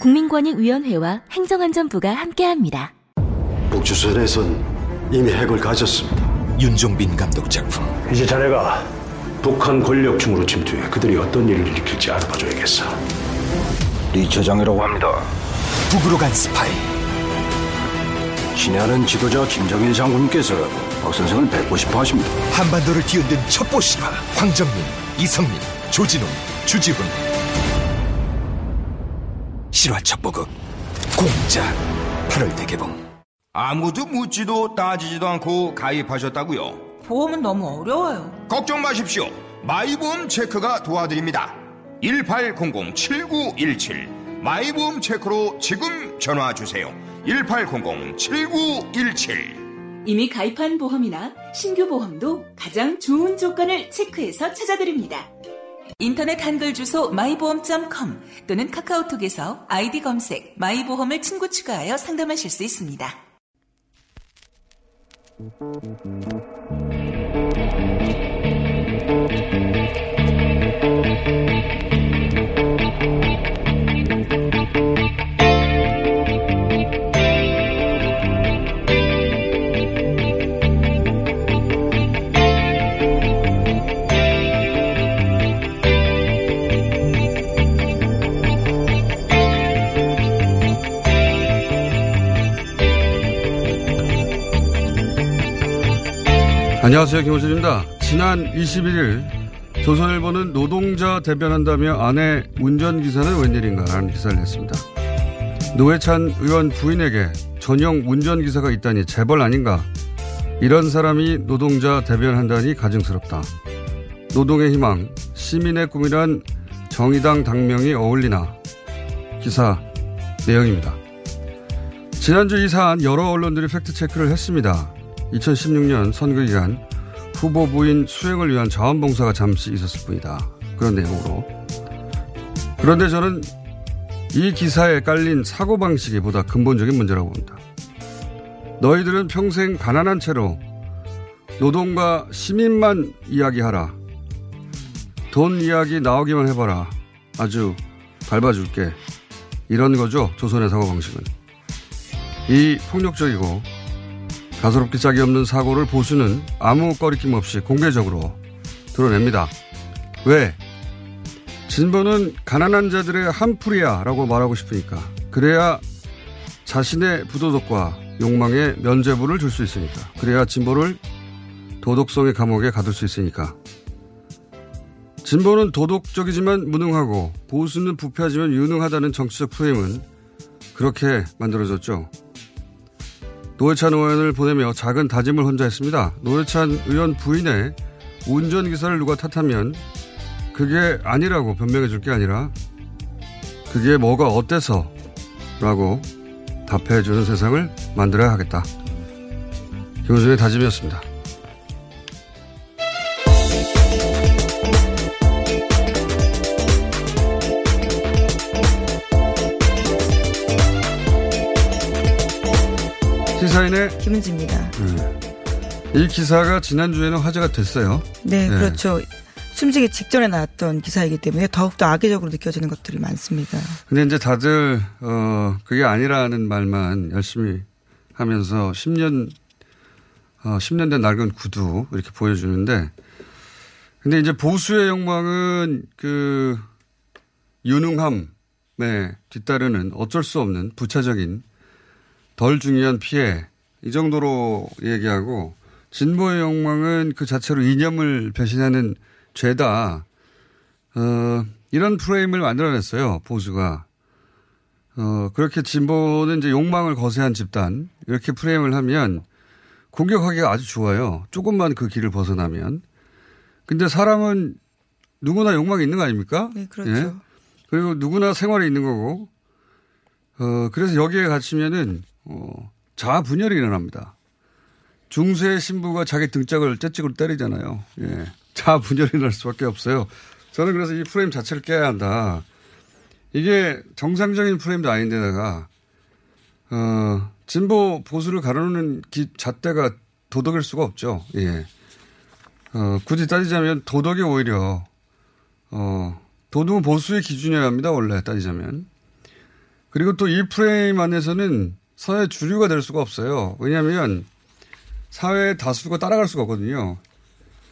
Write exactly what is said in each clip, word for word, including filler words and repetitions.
국민권익위원회와 행정안전부가 함께합니다. 북조선에선 이미 핵을 가졌습니다. 윤종빈 감독 작품. 이제 자네가 북한 권력층으로 침투해 그들이 어떤 일을 일으킬지 알아봐줘야겠어. 리 처장이라고 합니다. 북으로 간 스파이. 친애하는 지도자 김정일 장군님께서 박 선생을 뵙고 싶어 하십니다. 한반도를 뒤흔든 첩보 실화. 황정민, 이성민, 조진웅, 주지훈. 실화 첩보극 공짜 팔월 대개봉. 아무도 묻지도 따지지도 않고 가입하셨다고요? 보험은 너무 어려워요. 걱정 마십시오. 마이보험 체크가 도와드립니다. 일팔공공 칠구일칠 마이보험 체크로 지금 전화주세요. 일팔공공 칠구일칠. 이미 가입한 보험이나 신규 보험도 가장 좋은 조건을 체크해서 찾아드립니다. 인터넷 한글 주소 마이보험 닷 컴 또는 카카오톡에서 아이디 검색 마이보험을 친구 추가하여 상담하실 수 있습니다. 안녕하세요. 김어준입니다. 지난 이십일일 조선일보는 노동자 대변한다며 아내 운전기사는 웬일인가라는 기사를 냈습니다. 노회찬 의원 부인에게 전용 운전기사가 있다니 재벌 아닌가. 이런 사람이 노동자 대변한다니 가증스럽다. 노동의 희망, 시민의 꿈이란 정의당 당명이 어울리나. 기사 내용입니다. 지난주 이 사안 여러 언론들이 팩트체크를 했습니다. 이천십육년 선거 기간 후보 부인 수행을 위한 자원봉사가 잠시 있었을 뿐이다. 그런 내용으로. 그런데 저는 이 기사에 깔린 사고방식이 보다 근본적인 문제라고 봅니다. 너희들은 평생 가난한 채로 노동과 시민만 이야기하라. 돈 이야기 나오기만 해봐라. 아주 밟아줄게. 이런 거죠. 조선의 사고방식은. 이 폭력적이고 가소롭기 짝이 없는 사고를 보수는 아무 꺼리낌 없이 공개적으로 드러냅니다. 왜? 진보는 가난한 자들의 한풀이야라고 말하고 싶으니까. 그래야 자신의 부도덕과 욕망에 면죄부를 줄 수 있으니까. 그래야 진보를 도덕성의 감옥에 가둘 수 있으니까. 진보는 도덕적이지만 무능하고 보수는 부패하지만 유능하다는 정치적 프레임은 그렇게 만들어졌죠. 노회찬 의원을 보내며 작은 다짐을 혼자 했습니다. 노회찬 의원 부인의 운전기사를 누가 탓하면 그게 아니라고 변명해 줄 게 아니라 그게 뭐가 어때서 라고 답해 주는 세상을 만들어야 하겠다. 김호준의 다짐이었습니다. 시사인의 김은지입니다. 음. 이 기사가 지난주에는 화제가 됐어요. 네, 네, 그렇죠. 숨지기 직전에 나왔던 기사이기 때문에 더욱더 악의적으로 느껴지는 것들이 많습니다. 근데 이제 다들 어, 그게 아니라는 말만 열심히 하면서 십 년, 어, 십 년 된 낡은 구두 이렇게 보여주는데, 근데 이제 보수의 욕망은 그 유능함에 뒤따르는 어쩔 수 없는 부차적인 덜 중요한 피해, 이 정도로 얘기하고, 진보의 욕망은 그 자체로 이념을 배신하는 죄다. 어, 이런 프레임을 만들어냈어요, 보수가. 어, 그렇게 진보는 이제 욕망을 거세한 집단, 이렇게 프레임을 하면 공격하기가 아주 좋아요. 조금만 그 길을 벗어나면. 근데 사람은 누구나 욕망이 있는 거 아닙니까? 네, 그렇죠. 예? 그리고 누구나 생활이 있는 거고, 어, 그래서 여기에 갇히면은, 어, 자아 분열이 일어납니다. 중세 신부가 자기 등짝을 째찍으로 때리잖아요. 예. 자아 분열이 일어날 수 밖에 없어요. 저는 그래서 이 프레임 자체를 깨야 한다. 이게 정상적인 프레임도 아닌데다가, 어, 진보 보수를 가르는 기, 잣대가 도덕일 수가 없죠. 예. 어, 굳이 따지자면 도덕이 오히려, 어, 도덕은 보수의 기준이어야 합니다. 원래 따지자면. 그리고 또 이 프레임 안에서는 사회 주류가 될 수가 없어요. 왜냐하면 사회의 다수가 따라갈 수가 없거든요.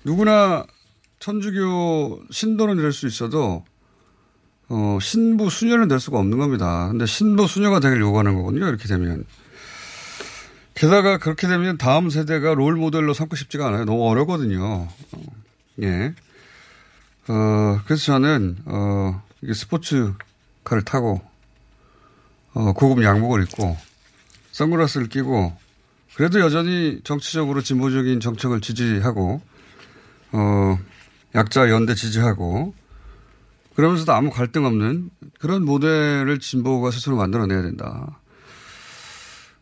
누구나 천주교 신도는 될 수 있어도 어, 신부 수녀는 될 수가 없는 겁니다. 근데 신부 수녀가 되길 요구하는 거거든요. 이렇게 되면. 게다가 그렇게 되면 다음 세대가 롤 모델로 삼고 싶지가 않아요. 너무 어렵거든요. 어, 예. 어, 그래서 저는 어, 이게 스포츠카를 타고 어, 고급 양복을 입고 선글라스를 끼고 그래도 여전히 정치적으로 진보적인 정책을 지지하고 어, 약자 연대 지지하고 그러면서도 아무 갈등 없는 그런 모델을 진보가 스스로 만들어내야 된다.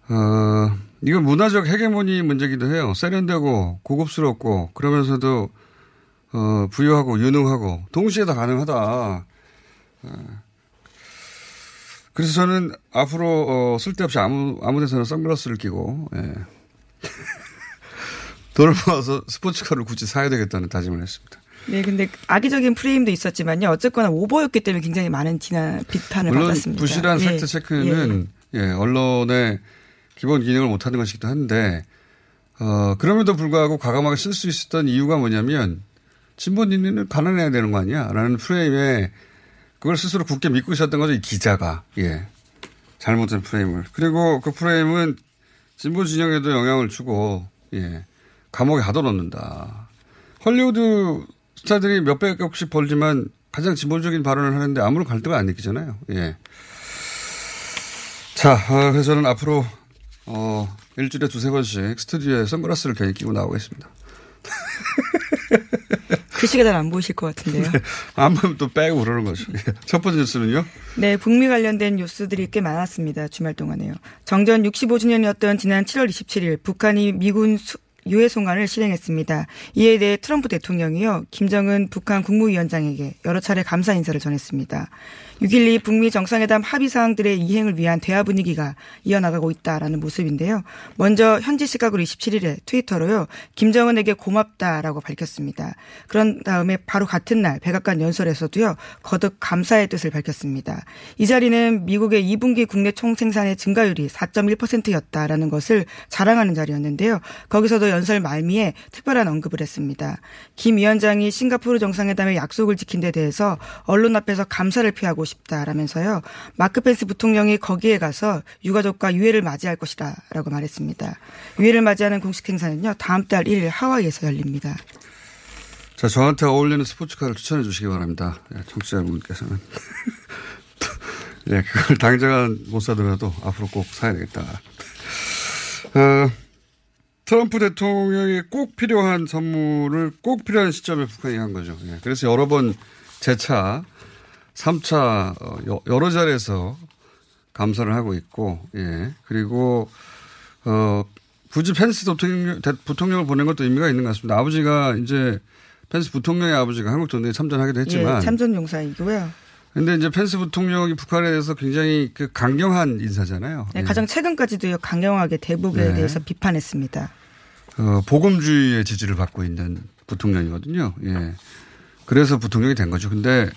어, 이건 문화적 헤게모니 문제기도 해요. 세련되고 고급스럽고 그러면서도 어, 부유하고 유능하고 동시에 다 가능하다. 어. 그래서 저는 앞으로 어, 쓸데없이 아무 아무 데서나 선글라스를 끼고 예. 돈을 모아서 스포츠카를 굳이 사야 되겠다는 다짐을 했습니다. 네, 근데 악의적인 프레임도 있었지만요. 어쨌거나 오버였기 때문에 굉장히 많은 디나, 비판을 물론 받았습니다. 물론 부실한 팩트 체크는 예. 예. 예, 언론의 기본 기능을 못하는 것이기도 한데 어, 그럼에도 불구하고 과감하게 쓸 수 있었던 이유가 뭐냐면 진보님은 가난해야 되는 거 아니야라는 프레임에. 그걸 스스로 굳게 믿고 있었던 거죠. 이 기자가. 예. 잘못된 프레임을. 그리고 그 프레임은 진보 진영에도 영향을 주고 예. 감옥에 가둬놓는다. 할리우드 스타들이 몇백억씩 벌지만 가장 진보적인 발언을 하는데 아무런 갈등을 안 느끼잖아요. 예. 자, 그래서 저는 앞으로 어, 일주일에 두세 번씩 스튜디오에 선글라스를 괜히 끼고 나오겠습니다. 글씨가 잘 안 보이실 것 같은데요. 네, 안 보면 또 빼고 그러는 거죠. 첫 번째 뉴스는요? 네. 북미 관련된 뉴스들이 꽤 많았습니다. 주말 동안에요. 정전 육십오 주년이었던 지난 칠월 이십칠일 북한이 미군 수, 유해송환을 실행했습니다. 이에 대해 트럼프 대통령이요. 김정은 북한 국무위원장에게 여러 차례 감사 인사를 전했습니다. 육 일이 북미 정상회담 합의 사항들의 이행을 위한 대화 분위기가 이어나가고 있다라는 모습인데요. 먼저 현지 시각으로 이십칠일에 트위터로요. 김정은에게 고맙다라고 밝혔습니다. 그런 다음에 바로 같은 날 백악관 연설에서도요. 거듭 감사의 뜻을 밝혔습니다. 이 자리는 미국의 이 분기 국내 총생산의 증가율이 사 점 일 퍼센트였다라는 것을 자랑하는 자리였는데요. 거기서도 연설 말미에 특별한 언급을 했습니다. 김 위원장이 싱가포르 정상회담의 약속을 지킨 데 대해서 언론 앞에서 감사를 표하고 싶다라면서요. 마크 펜스 부통령이 거기에 가서 유가족과 유해를 맞이할 것이라고 말했습니다. 유해를 맞이하는 공식 행사는요. 다음 달 일일 하와이에서 열립니다. 자, 저한테 어울리는 스포츠카를 추천해 주시기 바랍니다. 청취자분께서는. 예, 그걸 당장 못 사더라도 앞으로 꼭 사야 되겠다. 어, 트럼프 대통령이 꼭 필요한 선물을 꼭 필요한 시점에 북한이 한 거죠. 예, 그래서 여러 번 재차 삼 차 여러 자리에서 감사를 하고 있고, 예. 그리고 어, 굳이 펜스 대통령, 부통령을 보낸 것도 의미가 있는 것 같습니다. 아버지가 이제 펜스 부통령의 아버지가 한국 전쟁에 참전하기도 했지만, 예, 참전 용사이고요. 그런데 이제 펜스 부통령이 북한에 대해서 굉장히 그 강경한 인사잖아요. 네, 예. 가장 최근까지도 강경하게 대북에 네. 대해서 비판했습니다. 어, 복음주의의 지지를 받고 있는 부통령이거든요. 예. 그래서 부통령이 된 거죠. 근데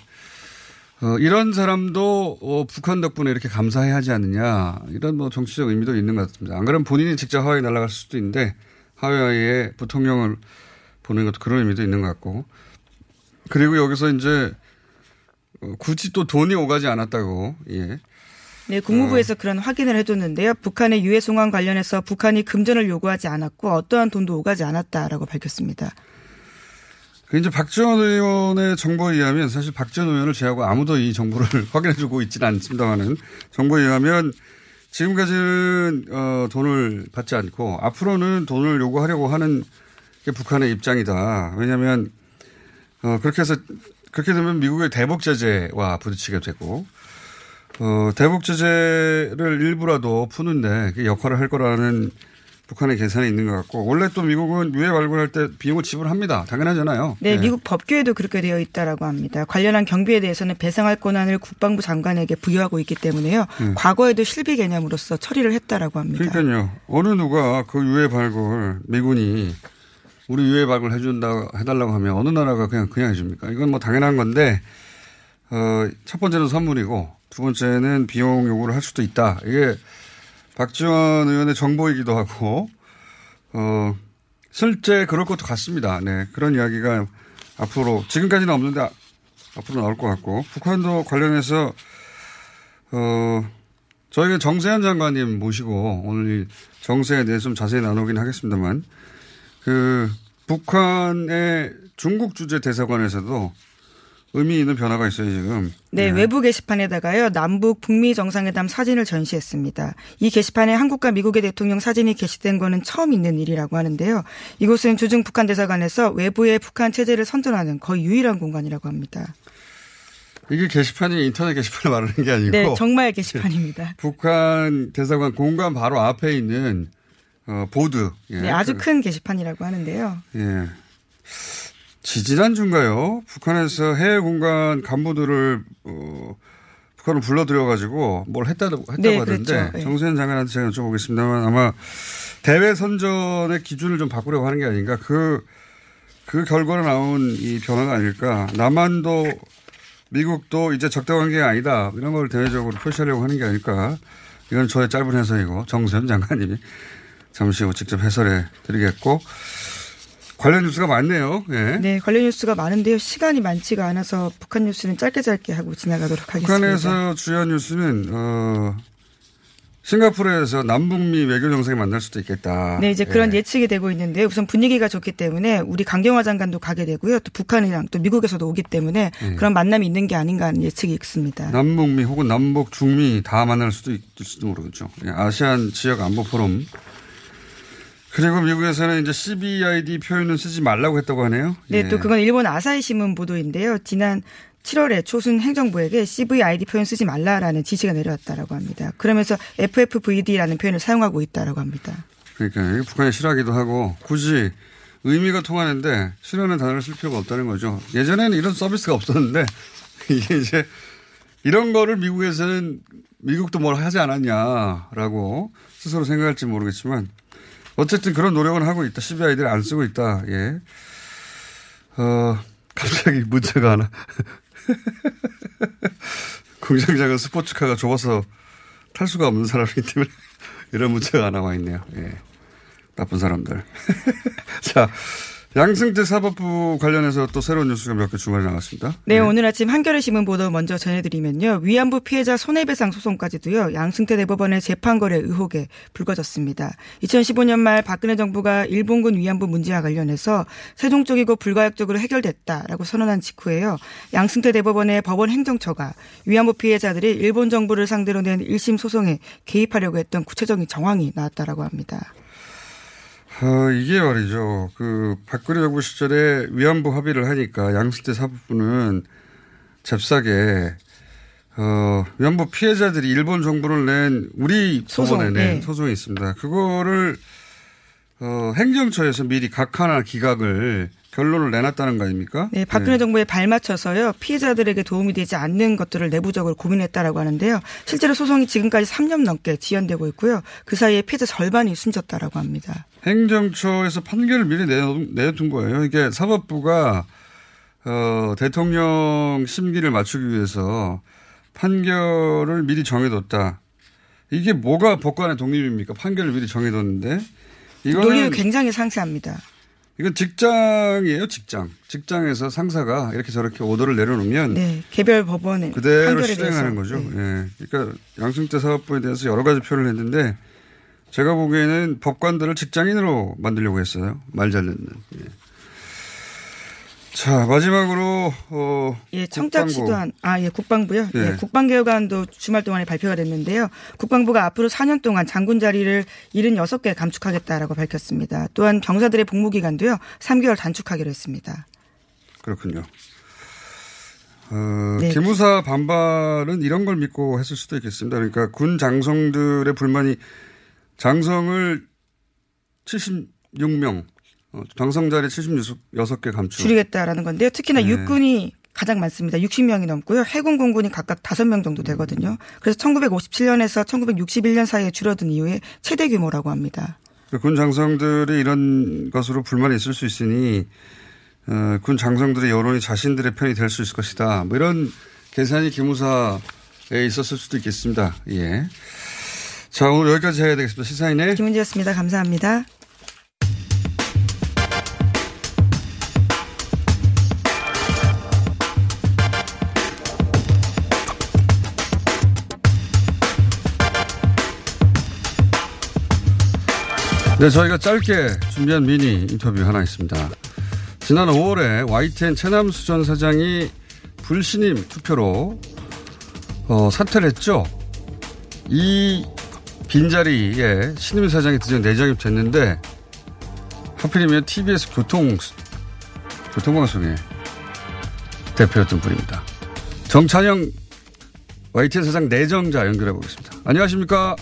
어, 이런 사람도 어, 북한 덕분에 이렇게 감사해야 하지 않느냐 이런 뭐 정치적 의미도 있는 것 같습니다. 안 그러면 본인이 직접 하와이 날아갈 수도 있는데 하와이에 부통령을 보는 것도 그런 의미도 있는 것 같고 그리고 여기서 이제 어, 굳이 또 돈이 오가지 않았다고 예. 네, 국무부에서 어. 그런 확인을 해줬는데요. 북한의 유해 송환 관련해서 북한이 금전을 요구하지 않았고 어떠한 돈도 오가지 않았다라고 밝혔습니다. 이제 박지원 의원의 정보에 의하면 사실 박지원 의원을 제외하고 아무도 이 정보를 확인해주고 있지는 않습니다만은 정보에 의하면 지금까지는 어, 돈을 받지 않고 앞으로는 돈을 요구하려고 하는 게 북한의 입장이다. 왜냐하면 어, 그렇게 해서 그렇게 되면 미국의 대북 제재와 부딪히게 되고 어, 대북 제재를 일부라도 푸는데 그 역할을 할 거라는 북한의 계산이 있는 것 같고, 원래 또 미국은 유해 발굴할 때 비용을 지불합니다. 당연하잖아요. 네, 네. 미국 법규에도 그렇게 되어 있다라고 합니다. 관련한 경비에 대해서는 배상할 권한을 국방부 장관에게 부여하고 있기 때문에요. 네. 과거에도 실비 개념으로서 처리를 했다라고 합니다. 그러니까요. 어느 누가 그 유해 발굴, 미군이 우리 유해 발굴 해준다 해달라고 하면 어느 나라가 그냥 그냥 해줍니까? 이건 뭐 당연한 건데, 어, 첫 번째는 선물이고 두 번째는 비용 요구를 할 수도 있다. 이게 박지원 의원의 정보이기도 하고, 어, 실제 그럴 것도 같습니다. 네. 그런 이야기가 앞으로, 지금까지는 없는데 앞으로 나올 것 같고, 북한도 관련해서, 어, 저희가 정세현 장관님 모시고 오늘 정세에 대해서 좀 자세히 나누긴 하겠습니다만, 그, 북한의 중국 주재 대사관에서도 의미 있는 변화가 있어요, 지금. 네, 네. 외부 게시판에다가요, 남북 북미 정상회담 사진을 전시했습니다. 이 게시판에 한국과 미국의 대통령 사진이 게시된 거는 처음 있는 일이라고 하는데요. 이곳은 주중 북한 대사관에서 외부의 북한 체제를 선전하는 거의 유일한 공간이라고 합니다. 이게 게시판이 인터넷 게시판을 말하는 게 아니고. 네, 정말 게시판입니다. 북한 대사관 공간 바로 앞에 있는 어, 보드. 예. 네, 아주 큰 게시판이라고 하는데요. 예. 지지난주인가요? 북한에서 해외 공간 간부들을 어, 북한으로 불러들여가지고 뭘 했다고, 했다고 네, 하던데 그렇죠. 정세현 장관한테 제가 여쭤보겠습니다만, 아마 대외 선전의 기준을 좀 바꾸려고 하는 게 아닌가, 그, 그 결과로 나온 이 변화가 아닐까. 남한도 미국도 이제 적대 관계가 아니다, 이런 걸 대외적으로 표시하려고 하는 게 아닐까. 이건 저의 짧은 해설이고 정세현 장관님이 잠시 후 직접 해설해 드리겠고, 관련 뉴스가 많네요. 네. 네, 관련 뉴스가 많은데요. 시간이 많지가 않아서 북한 뉴스는 짧게 짧게 하고 지나가도록 하겠습니다. 북한에서 주요한 뉴스는 어, 싱가포르에서 남북미 외교정상이 만날 수도 있겠다. 네, 이제 그런 예. 예측이 되고 있는데요. 우선 분위기가 좋기 때문에 우리 강경화 장관도 가게 되고요. 또 북한이랑 또 미국에서도 오기 때문에 예. 그런 만남이 있는 게 아닌가 하는 예측이 있습니다. 남북미 혹은 남북 중미 다 만날 수도 있을지도 모르겠죠. 아시안 지역 안보 포럼. 그리고 미국에서는 이제 씨비아이디 표현은 쓰지 말라고 했다고 하네요. 네, 예. 또 그건 일본 아사히 신문 보도인데요. 지난 칠월에 초순 행정부에게 씨브이아이디 표현 쓰지 말라라는 지시가 내려왔다라고 합니다. 그러면서 에프에프브이디라는 표현을 사용하고 있다라고 합니다. 그러니까 북한이 싫어하기도 하고, 굳이 의미가 통하는데 싫어하는 단어를 쓸 필요가 없다는 거죠. 예전에는 이런 서비스가 없었는데 이게 이제 이런 거를 미국에서는 미국도 뭘 하지 않았냐라고 스스로 생각할지 모르겠지만, 어쨌든 그런 노력은 하고 있다. 씨비아이디를 안 쓰고 있다. 예. 어, 갑자기 문제가 하나. 공장장은 스포츠카가 좁아서 탈 수가 없는 사람이기 때문에 이런 문제가 하나 와 있네요. 예. 나쁜 사람들. 자. 양승태 사법부 관련해서 또 새로운 뉴스가 몇 개 주말에 나왔습니다. 네, 네. 오늘 아침 한겨레신문 보도 먼저 전해드리면요. 위안부 피해자 손해배상 소송까지도요. 양승태 대법원의 재판거래 의혹에 불거졌습니다. 이천십오 년 말 박근혜 정부가 일본군 위안부 문제와 관련해서 세종적이고 불가역적으로 해결됐다라고 선언한 직후에요. 양승태 대법원의 법원 행정처가 위안부 피해자들이 일본 정부를 상대로 낸 일심 소송에 개입하려고 했던 구체적인 정황이 나왔다라고 합니다. 어, 이게 말이죠. 그, 박근혜 정부 시절에 위안부 합의를 하니까 양승태 사법부는 잽싸게, 어, 위안부 피해자들이 일본 정부를 낸 우리 소송, 법원에 낸 네. 소송이 있습니다. 그거를, 어, 행정처에서 미리 각하나 기각을 결론을 내놨다는 거 아닙니까? 네, 박근혜 네. 정부에 발맞춰서요. 피해자들에게 도움이 되지 않는 것들을 내부적으로 고민했다라고 하는데요. 실제로 소송이 지금까지 삼 년 넘게 지연되고 있고요. 그 사이에 피해자 절반이 숨졌다라고 합니다. 행정처에서 판결을 미리 내놓은 거예요. 이게 사법부가 어, 대통령 심기를 맞추기 위해서 판결을 미리 정해뒀다. 이게 뭐가 법관의 독립입니까? 판결을 미리 정해뒀는데. 논리는 굉장히 상세합니다. 이건 직장이에요, 직장. 직장에서 상사가 이렇게 저렇게 오더를 내려놓으면 네, 개별 법원에 그대로 실행하는 거죠. 네. 예. 그러니까 양승태 사법부에 대해서 여러 가지 표현을 했는데, 제가 보기에는 법관들을 직장인으로 만들려고 했어요. 말 잘 듣는. 예. 자, 마지막으로 어 예, 청탁 시도한 아, 예, 국방부요. 예. 예, 국방개혁안도 주말 동안에 발표가 됐는데요. 국방부가 앞으로 사 년 동안 장군 자리를 칠십육 개 감축하겠다라고 밝혔습니다. 또한 병사들의 복무 기간도요. 삼 개월 단축하기로 했습니다. 그렇군요. 어, 네. 기무사 반발은 이런 걸 믿고 했을 수도 있겠습니다. 그러니까 군 장성들의 불만이 장성을 칠십육 명, 장성자리 칠십육 개 감축. 줄이겠다라는 건데요. 특히나 네. 육군이 가장 많습니다. 육십 명이 넘고요. 해군, 공군이 각각 다섯 명 정도 되거든요. 그래서 천구백오십칠 년에서 천구백육십일 년 사이에 줄어든 이후에 최대 규모라고 합니다. 군 장성들이 이런 것으로 불만이 있을 수 있으니 어, 군 장성들의 여론이 자신들의 편이 될 수 있을 것이다. 뭐 이런 계산이 기무사에 있었을 수도 있겠습니다. 예. 자, 오늘 여기까지 해야 되겠습니다. 시사인의 김은지였습니다. 감사합니다. 네, 저희가 짧게 준비한 미니 인터뷰 하나 있습니다. 지난 오월에 와이티엔 최남수 전 사장이 불신임 투표로 어, 사퇴를 했죠. 이 빈자리에 신임 사장이 드디어 내정이 됐는데 하필이면 티비에스 교통, 교통방송의 대표였던 분입니다. 정찬형 와이티엔 사장 내정자 연결해 보겠습니다. 안녕하십니까?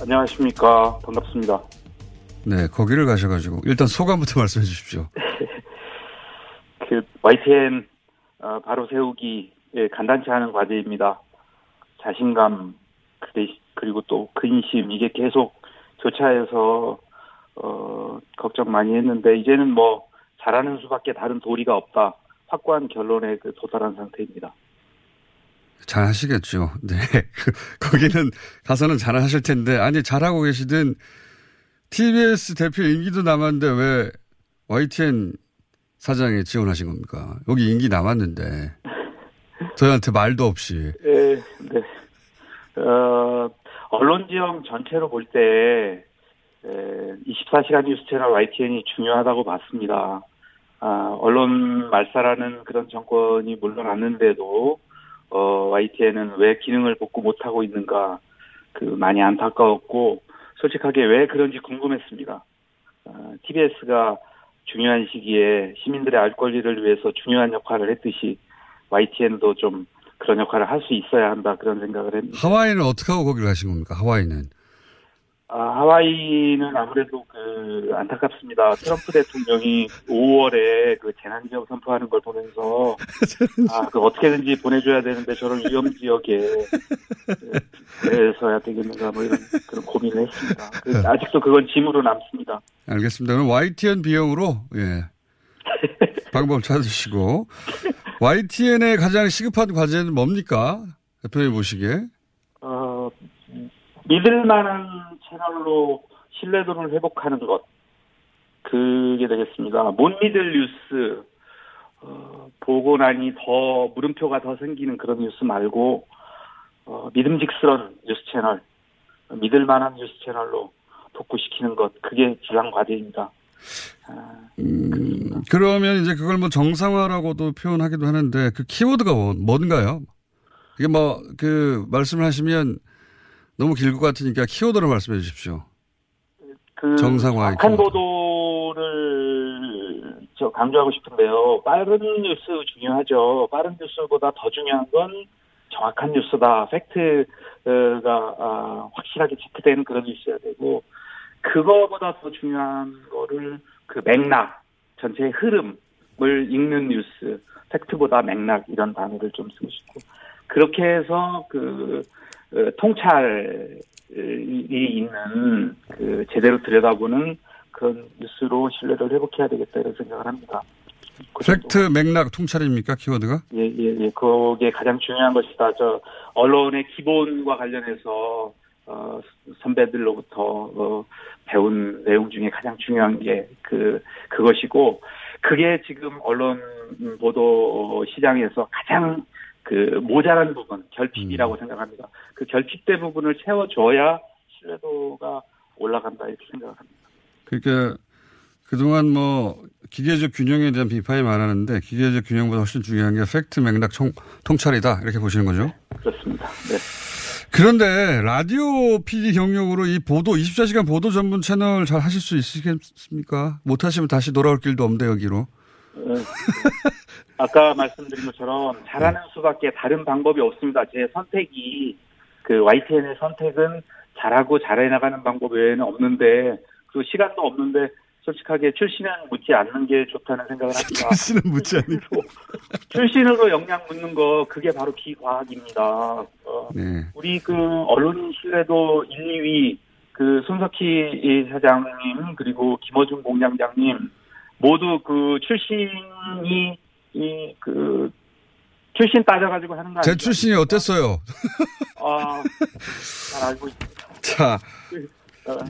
안녕하십니까? 반갑습니다. 네, 거기를 가셔가지고 일단 소감부터 말씀해 주십시오. 그 와이티엔 어, 바로 세우기 예, 간단치 않은 과제입니다. 자신감 그리고 또 근심 이게 계속 교차해서 어, 걱정 많이 했는데 이제는 뭐 잘하는 수밖에 다른 도리가 없다. 확고한 결론에 그 도달한 상태입니다. 잘하시겠죠. 네, 거기는 가서는 잘하실 텐데 아니 잘하고 계시든. 티비에스 대표 임기도 남았는데 왜 와이티엔 사장에 지원하신 겁니까? 여기 임기 남았는데 저희한테 말도 없이. 네, 네. 어, 언론 지형 전체로 볼 때 이십사 시간 뉴스 채널 와이티엔이 중요하다고 봤습니다. 아, 언론 말살하는 그런 정권이 물러났는데도 어, 와이티엔은 왜 기능을 복구 못하고 있는가 그 많이 안타까웠고. 솔직하게 왜 그런지 궁금했습니다. 티비에스가 중요한 시기에 시민들의 알 권리를 위해서 중요한 역할을 했듯이 와이티엔도 좀 그런 역할을 할 수 있어야 한다 그런 생각을 했는데. 하와이는 어떻게 하고 거기를 가신 겁니까? 하와이는? 아, 하와이는 아무래도 그 안타깝습니다. 트럼프 대통령이 오월에 그 재난지역 선포하는 걸 보면서 아, 그 어떻게든지 보내줘야 되는데 저런 위험지역에 그래서야 되겠는가 뭐 이런 그런 고민을 했습니다. 그, 아직도 그건 짐으로 남습니다. 알겠습니다. 그럼 와이티엔 비용으로 예 방법 찾으시고 와이티엔의 가장 시급한 과제는 뭡니까? 대표님 보시기에? 어... 믿을 만한 채널로 신뢰도를 회복하는 것. 그게 되겠습니다. 못 믿을 뉴스, 어, 보고 나니 더, 물음표가 더 생기는 그런 뉴스 말고, 어, 믿음직스러운 뉴스 채널, 믿을 만한 뉴스 채널로 복구시키는 것. 그게 주장 과제입니다. 아, 음, 그러면 이제 그걸 뭐 정상화라고도 표현하기도 하는데, 그 키워드가 뭔가요? 이게 뭐, 그, 말씀을 하시면, 너무 길고 같으니까 키워드로 말씀해 주십시오. 그 정상화. 악한 보도를 저 강조하고 싶은데요. 빠른 뉴스 중요하죠. 빠른 뉴스보다 더 중요한 건 정확한 뉴스다. 팩트가 확실하게 체크되는 그런 뉴스여야 되고 그거보다 더 중요한 거를 그 맥락, 전체의 흐름을 읽는 뉴스. 팩트보다 맥락 이런 단어를 좀 쓰고 싶고 그렇게 해서 그 그 통찰이 있는 그 제대로 들여다보는 그런 뉴스로 신뢰를 회복해야 되겠다 이런 생각을 합니다. 그 팩트 맥락 통찰입니까 키워드가? 예예예 예, 예. 그게 가장 중요한 것이다. 저 언론의 기본과 관련해서 어, 선배들로부터 어, 배운 내용 중에 가장 중요한 게 그 그것이고 그게 지금 언론 보도 시장에서 가장 그 모자란 부분, 결핍이라고 음. 생각합니다. 그 결핍된 부분을 채워줘야 신뢰도가 올라간다 이렇게 생각합니다. 그러니까 그동안 뭐 기계적 균형에 대한 비판이 많았는데 기계적 균형보다 훨씬 중요한 게 팩트 맥락 총, 통찰이다 이렇게 보시는 거죠? 네, 그렇습니다. 네. 그런데 라디오 피디 경력으로 이 보도 이십사 시간 보도 전문 채널 잘 하실 수 있으시겠습니까? 못하시면 다시 돌아올 길도 없는데 여기로. 아까 말씀드린 것처럼 잘하는 수밖에 다른 방법이 없습니다. 제 선택이 그 와이티엔의 선택은 잘하고 잘해나가는 방법 외에는 없는데 그 시간도 없는데 솔직하게 출신은 묻지 않는 게 좋다는 생각을 합니다. 출신은 묻지 않는 거. 출신으로 역량 묻는 거 그게 바로 비과학입니다. 어, 네. 우리 그 언론 신뢰도 일, 이위 그 손석희 사장님 그리고 김어준 공장장님 모두 그 출신이 이 그 출신 따져가지고 하는 거 아니에요? 제 출신이 어땠어요? 아, 잘 알고 있습니다. 자,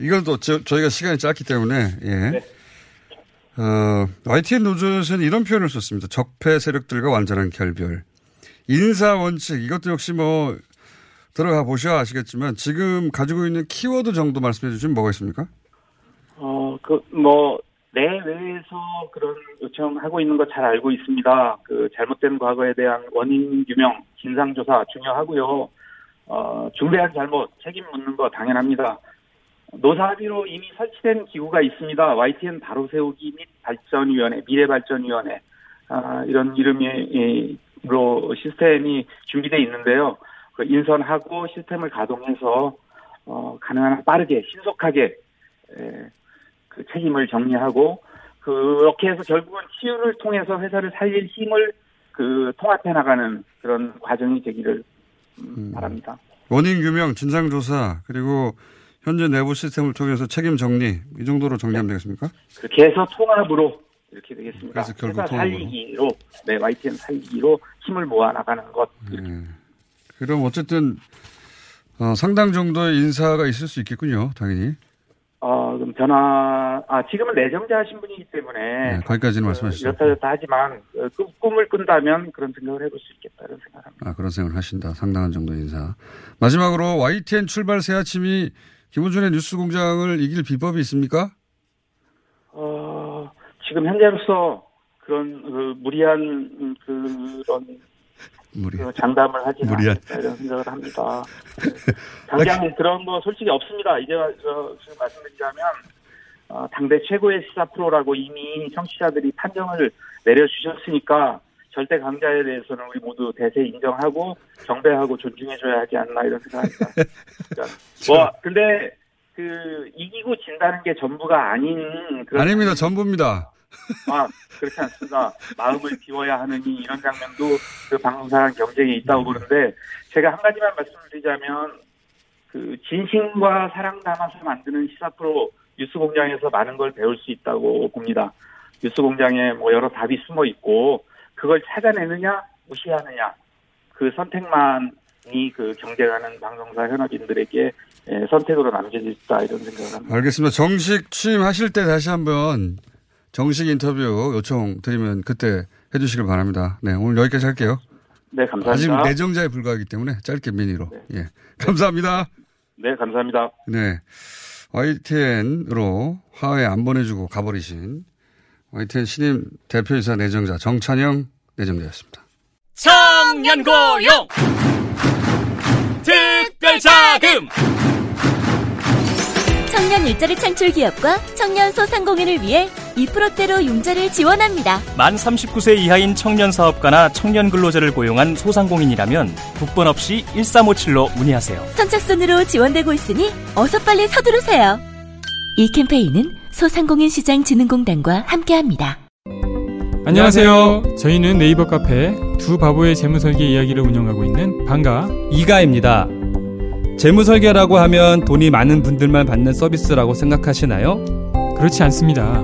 이건 또 저, 저희가 시간이 짧기 때문에 예. 네. 어, 와이티엔 노조에서는 이런 표현을 썼습니다. 적폐 세력들과 완전한 결별. 인사 원칙 이것도 역시 뭐 들어가 보셔야 아시겠지만 지금 가지고 있는 키워드 정도 말씀해 주시면 뭐가 있습니까? 어, 그 뭐 내외에서 그런 요청하고 있는 거 잘 알고 있습니다. 그 잘못된 과거에 대한 원인 규명, 진상조사 중요하고요. 어, 중대한 잘못, 책임 묻는 거 당연합니다. 노사합의로 이미 설치된 기구가 있습니다. 와이티엔 바로 세우기 및 발전위원회, 미래발전위원회 아, 이런 이름으로 시스템이 준비되어 있는데요. 그 인선하고 시스템을 가동해서 어, 가능한 한 빠르게, 신속하게 에, 그 책임을 정리하고 그렇게 해서 결국은 치유를 통해서 회사를 살릴 힘을 그 통합해 나가는 그런 과정이 되기를 음, 바랍니다. 원인 규명, 진상조사 그리고 현재 내부 시스템을 통해서 책임 정리 이 정도로 정리하면 네. 되겠습니까? 그렇게 해서 통합으로 이렇게 되겠습니다. 그래서 결국 회사 통합으로. 살리기로 네, 와이티엔 살리기로 힘을 모아 나가는 것. 네. 그럼 어쨌든 어, 상당 정도의 인사가 있을 수 있겠군요. 당연히. 어, 그럼 변화, 아, 지금은 내정자 하신 분이기 때문에. 네, 거기까지는 말씀하시죠. 이렇다 저렇다 하지만, 그 꿈을 꾼다면 그런 생각을 해볼 수 있겠다는 생각을 합니다. 아, 그런 생각을 하신다. 상당한 정도 인사. 마지막으로 와이티엔 출발 새 아침이 김어준의 뉴스 공장을 이길 비법이 있습니까? 어, 지금 현재로서 그런, 그, 무리한, 그, 그런, 무리한. 장담을 하지 않겠다 이런 생각을 합니다. 당장 그런 거 솔직히 없습니다. 이제 저 지금 말씀드리자면 어, 당대 최고의 시사 프로라고 이미 청취자들이 판정을 내려주셨으니까 절대 강자에 대해서는 우리 모두 대세 인정하고 경배하고 존중해줘야 하지 않나 이런 생각합니다. 그러니까 뭐 근데 그 이기고 진다는 게 전부가 아닌 그런 아닙니다. 전부입니다. 아, 그렇지 않습니다. 마음을 비워야 하느니 이런 장면도 그 방송사랑 경쟁에 있다고 보는데 제가 한 가지만 말씀드리자면 그 진심과 사랑 담아서 만드는 시사 프로 뉴스공장에서 많은 걸 배울 수 있다고 봅니다. 뉴스공장에 뭐 여러 답이 숨어 있고 그걸 찾아내느냐 무시하느냐 그 선택만이 그 경쟁하는 방송사 현업인들에게 선택으로 남겨질다 이런 생각을 합니다. 알겠습니다. 정식 취임하실 때 다시 한번. 정식 인터뷰 요청 드리면 그때 해주시길 바랍니다. 네, 오늘 여기까지 할게요. 네, 감사합니다. 아직 내정자에 불과하기 때문에 짧게 미니로. 네. 예, 감사합니다. 네, 감사합니다. 네, 와이티엔으로 화해 안 보내주고 가버리신 와이티엔 신임 대표이사 내정자 정찬형 내정자였습니다. 청년고용 특별자금 청년 일자리 창출 기업과 청년 소상공인을 위해 이 퍼센트대로 용자를 지원합니다. 만 서른아홉 세 이하인 청년 사업가나 청년 근로자를 고용한 소상공인이라면 국번 없이 일삼오칠로 문의하세요. 선착순으로 지원되고 있으니 어서 빨리 서두르세요. 이 캠페인은 소상공인 시장 진흥공단과 함께합니다. 안녕하세요. 저희는 네이버 카페 두 바보의 재무설계 이야기를 운영하고 있는 방가 이가입니다. 재무설계라고 하면 돈이 많은 분들만 받는 서비스라고 생각하시나요? 그렇지 않습니다.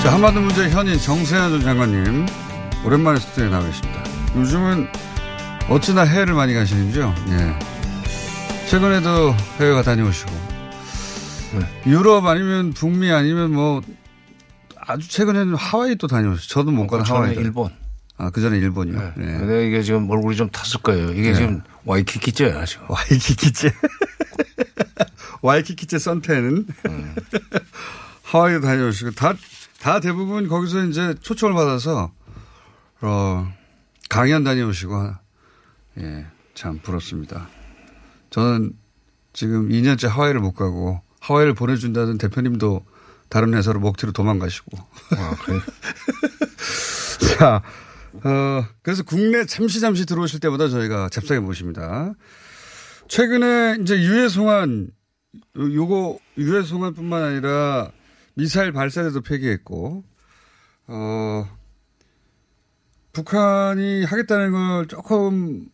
자, 한반도 문제 현인 정세현 전 장관님, 오랜만에 스튜디오에 나와 계십니다. 요즘은 어찌나 해외를 많이 가시는지요? 예. 최근에도 해외가 다녀오시고, 네. 유럽 아니면 북미 아니면 뭐, 아주 최근에는 하와이 또 다녀오셨어요. 저도 못 가는 하와이. 그 전에 일본. 아, 그 전에 일본이요? 네. 네. 근데 이게 지금 얼굴이 좀 탔을 거예요. 이게 네. 지금 와이키키째야, 지금. 와이키키째. 와이키키째 선탠은. 음. 하와이도 다녀오시고, 다, 다 대부분 거기서 이제 초청을 받아서, 어, 강연 다녀오시고, 예, 참 부럽습니다. 저는 지금 이 년째 하와이를 못 가고, 하와이를 보내준다는 대표님도 다른 회사로 먹튀로 도망가시고. 아, 그래요? 자, 어, 그래서 국내 잠시 잠시 들어오실 때마다 저희가 잽싸게 모십니다. 최근에 이제 유해송환, 요거, 유해송환 뿐만 아니라, 미사일 발사대도 폐기했고, 어, 북한이 하겠다는 걸 조금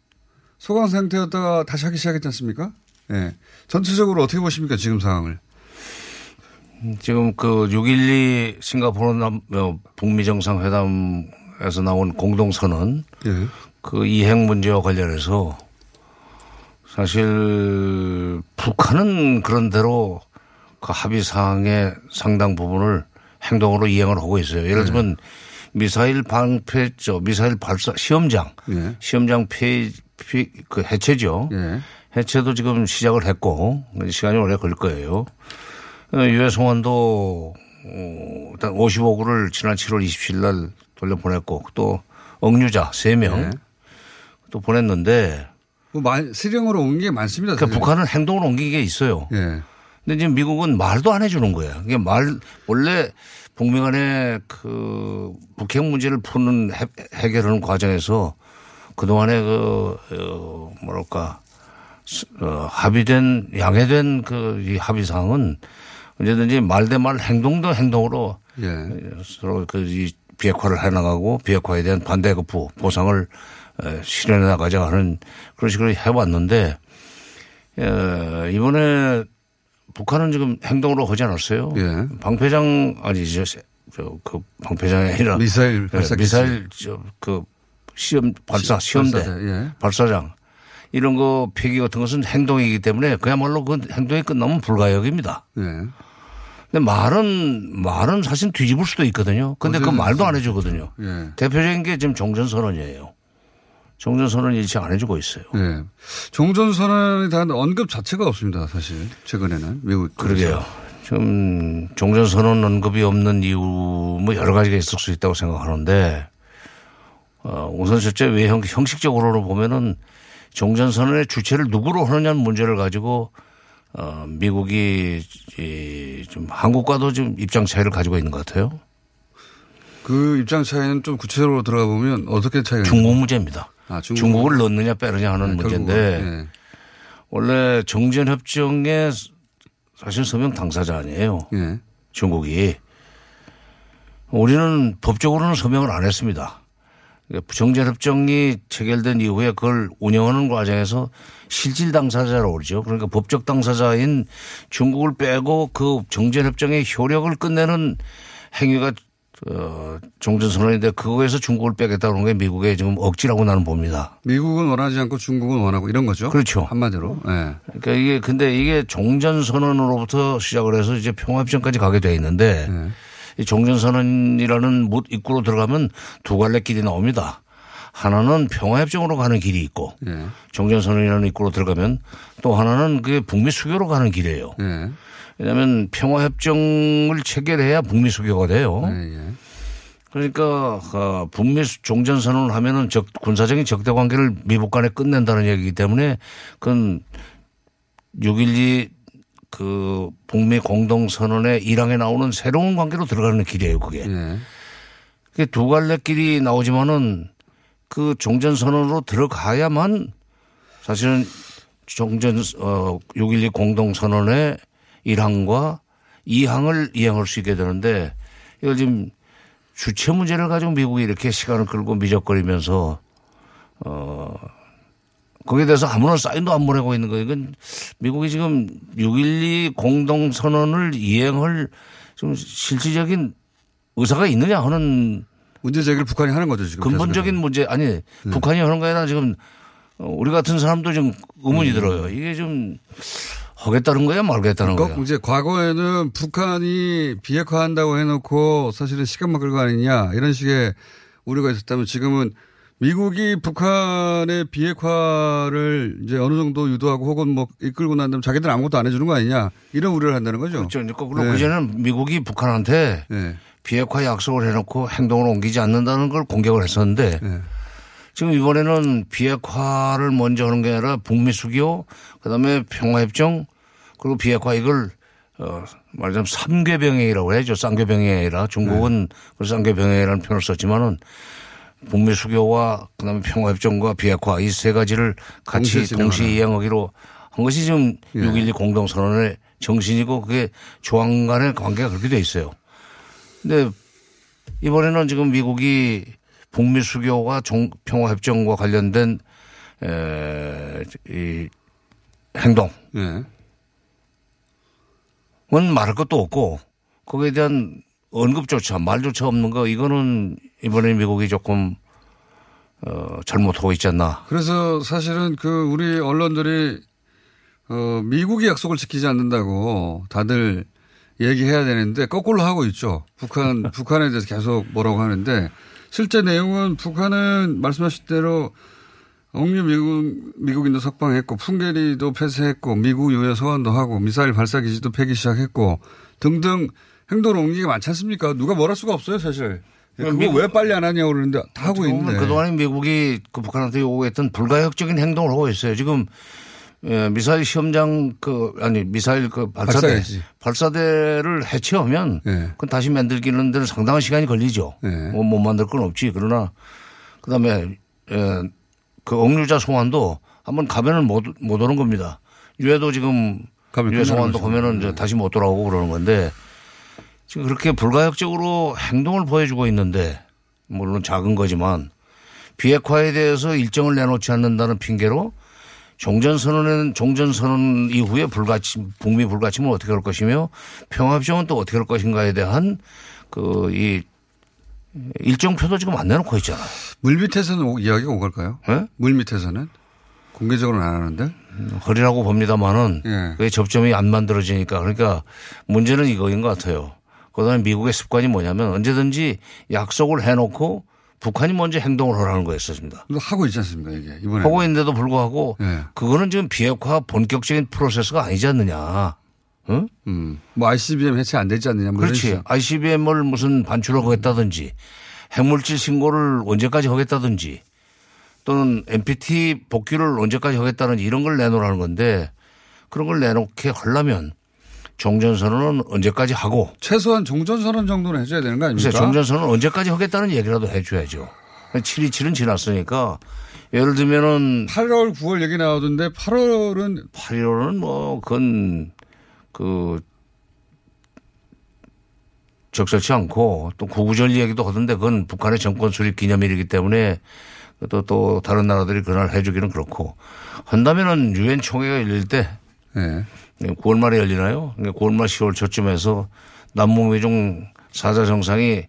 소강 상태였다가 다시 하기 시작했지 않습니까? 예. 전체적으로 어떻게 보십니까? 지금 상황을. 지금 그 육 일이 싱가포르 북미 정상회담에서 나온 공동선언, 예. 그 이행 문제와 관련해서 사실 북한은 그런대로 그 합의 사항의 상당 부분을 행동으로 이행을 하고 있어요. 예를 들면 네. 미사일 방패죠, 미사일 발사 시험장, 네. 시험장 폐, 폐, 그 해체죠. 네. 해체도 지금 시작을 했고 시간이 오래 걸릴 거예요. 유해송환도 일단 오십오 구를 지난 칠월 이십칠일 날 돌려 보냈고 또 억류자 세 명 네. 또 보냈는데 뭐 실행으로 옮긴 게 많습니다. 그러니까 북한은 행동으로 옮긴 게 있어요. 네. 근데 지금 미국은 말도 안 해주는 거야. 이게 말, 원래 북미 간의 그 북핵 문제를 푸는 해, 해결하는 과정에서 그동안에 그, 어, 뭐랄까, 어, 합의된, 양해된 그 이 합의 사항은 언제든지 말 대 말 행동도 행동으로 예. 서로 그 이 비핵화를 해 나가고 비핵화에 대한 반대 거부 보상을 실현해 나가자 하는 그런 식으로 해왔는데, 예, 이번에 북한은 지금 행동으로 하지 않았어요. 예. 방패장 아니죠. 저 그 방패장이 아니라 미사일 발사, 예, 미사일 저 그 시험 발사 시, 시험대 발사대, 예. 발사장 이런 거 폐기 같은 것은 행동이기 때문에 그야말로 그 행동이 끝나면 불가역입니다. 예. 근데 말은 말은 사실 뒤집을 수도 있거든요. 근데 그 말도 안 해주거든요. 예. 대표적인 게 지금 종전선언이에요. 종전선언 일치 안 해주고 있어요. 네. 종전선언에 대한 언급 자체가 없습니다. 사실 최근에는 미국. 그러게요. 지금 종전선언 언급이 없는 이유 뭐 여러 가지가 있을 수 있다고 생각하는데 어, 우선 첫째 왜 형식적으로 보면은 종전선언의 주체를 누구로 하느냐는 문제를 가지고 어, 미국이 이 좀 한국과도 지금 입장 차이를 가지고 있는 것 같아요. 그 입장 차이는 좀 구체적으로 들어가 보면 어떻게 차이가 중국 있나요? 문제입니다. 아, 중국. 중국을 넣느냐 빼느냐 하는 네, 문제인데 네. 원래 정전협정에 사실 서명 당사자 아니에요. 네. 중국이. 우리는 법적으로는 서명을 안 했습니다. 정전협정이 체결된 이후에 그걸 운영하는 과정에서 실질 당사자라고 그러죠. 그러니까 법적 당사자인 중국을 빼고 그 정전협정의 효력을 끝내는 행위가 어, 종전선언인데 그거에서 중국을 빼겠다고 하는 게 미국의 지금 억지라고 나는 봅니다. 미국은 원하지 않고 중국은 원하고 이런 거죠. 그렇죠. 한마디로. 네. 그러니까 이게 근데 이게 종전선언으로부터 시작을 해서 이제 평화협정까지 가게 돼 있는데 네. 이 종전선언이라는 입구로 들어가면 두 갈래 길이 나옵니다. 하나는 평화협정으로 가는 길이 있고 네. 종전선언이라는 입구로 들어가면 또 하나는 그게 북미 수교로 가는 길이에요. 네. 왜냐하면 평화협정을 체결해야 북미 수교가 돼요. 네, 예. 그러니까 어, 북미 종전선언을 하면은 적, 군사적인 적대 관계를 미국 간에 끝낸다는 얘기이기 때문에 그건 육 일이 그 북미 공동선언의 일 항에 나오는 새로운 관계로 들어가는 길이에요, 그게. 네. 그게 두 갈래 길이 나오지만은 그 종전선언으로 들어가야만 사실은 종전 어, 육 일이 공동선언의 일 항과 이 항을 이행할 수 있게 되는데 이걸 지금 주체 문제를 가지고 미국이 이렇게 시간을 끌고 미적거리면서 어 거기에 대해서 아무런 사인도 안 보내고 있는 거예요. 이건 미국이 지금 육 일이 공동선언을 이행할 좀 실질적인 의사가 있느냐 하는 문제 제기를 북한이 하는 거죠 지금. 근본적인 문제 아니 네. 북한이 하는 거에 대한 지금 우리 같은 사람도 좀 의문이 음. 들어요. 이게 좀 하겠다는 거야 말겠다는 거야. 이제 과거에는 북한이 비핵화한다고 해놓고 사실은 시간만 끌고 아니냐 이런 식의 우려가 있었다면 지금은 미국이 북한의 비핵화를 이제 어느 정도 유도하고 혹은 뭐 이끌고 난 다음 자기들 아무것도 안 해주는 거 아니냐 이런 우려를 한다는 거죠. 그렇죠. 그러니까 네. 이제는 미국이 북한한테 네. 비핵화 약속을 해놓고 행동을 옮기지 않는다는 걸 공격을 했었는데 네. 지금 이번에는 비핵화를 먼저 하는 게 아니라 북미 수교, 그다음에 평화협정, 그리고 비핵화 이걸 어 말하자면 삼 개 병행이라고 해야죠. 쌍 개 병행이 아니라 중국은 네. 그 쌍 개 병행이라는 표현을 썼지만은 북미 수교와 그다음에 평화협정과 비핵화 이 세 가지를 같이 동시에 이행하기로 한 것이 지금 네. 육 일이 공동선언의 정신이고 그게 조항 간의 관계가 그렇게 돼 있어요. 근데 이번에는 지금 미국이 북미 수교와 평화협정과 관련된 에, 이 행동은 네. 말할 것도 없고 거기에 대한 언급조차 말조차 없는 거 이거는 이번에 미국이 조금 어, 잘못하고 있지 않나. 그래서 사실은 그 우리 언론들이 어, 미국이 약속을 지키지 않는다고 다들 얘기해야 되는데 거꾸로 하고 있죠. 북한, 북한에 대해서 계속 뭐라고 하는데 실제 내용은 북한은 말씀하신 대로 억류 미국, 미국인도 석방했고 풍계리도 폐쇄했고 미국 유해 소환도 하고 미사일 발사 기지도 폐기 시작했고 등등 행동을 옮기기가 많지 않습니까? 누가 뭘 할 수가 없어요 사실. 그거 미국, 왜 빨리 안 하냐고 그러는데 다 하고 있는데. 그동안에 미국이 그 북한한테 요구했던 불가역적인 행동을 하고 있어요. 지금 미사일 시험장 그 아니 미사일 그 발사대. 발사했지. 발사대를 해체하면 네. 그건 다시 만들기는 데는 상당한 시간이 걸리죠. 네. 뭐 못 만들 건 없지. 그러나 그다음에 에, 그 억류자 송환도 한번 가면은 못, 못 오는 겁니다. 유해도 지금 유해 송환도 가면은 네. 다시 못 돌아오고 그러는 건데 지금 그렇게 불가역적으로 행동을 보여주고 있는데 물론 작은 거지만 비핵화에 대해서 일정을 내놓지 않는다는 핑계로 종전선언은 종전선언 이후에 불가침, 북미 불가침은 어떻게 할 것이며 평화협정은 또 어떻게 할 것인가에 대한 그 이 일정표도 지금 안 내놓고 있잖아요. 물밑에서는 이야기가 오갈까요? 네? 물밑에서는? 공개적으로는 안 하는데? 허리라고 봅니다만은 예. 그게 접점이 안 만들어지니까 그러니까 문제는 이거인 것 같아요. 그다음에 미국의 습관이 뭐냐면 언제든지 약속을 해놓고 북한이 먼저 행동을 하라는 거였습니다. 하고 있지 않습니까 이게 이번에 하고 있는데도 불구하고 네. 그거는 지금 비핵화 본격적인 프로세스가 아니지 않느냐. 응? 음. 뭐 아이씨비엠 해체 안 되지 않느냐. 그렇지. 아이씨비엠을 무슨 반출을 하겠다든지 핵물질 신고를 언제까지 하겠다든지 또는 엠피티 복귀를 언제까지 하겠다는 이런 걸 내놓으라는 건데 그런 걸 내놓게 하려면 종전선언은 언제까지 하고 최소한 종전선언 정도는 해줘야 되는 거 아닙니까? 종전선언은 언제까지 하겠다는 얘기라도 해줘야죠. 칠 이칠은 지났으니까 예를 들면은 팔월 구월 얘기 나오던데 팔월은 팔월은 뭐 그건 그 적절치 않고 또 구구절 얘기도 하던데 그건 북한의 정권 수립 기념일이기 때문에 또 또 다른 나라들이 그날 해주기는 그렇고 한다면은 유엔 총회가 열릴 때. 네. 구월 말에 열리나요? 그러니까 구월 말 시월 초쯤에서 남북미중 사 자 정상이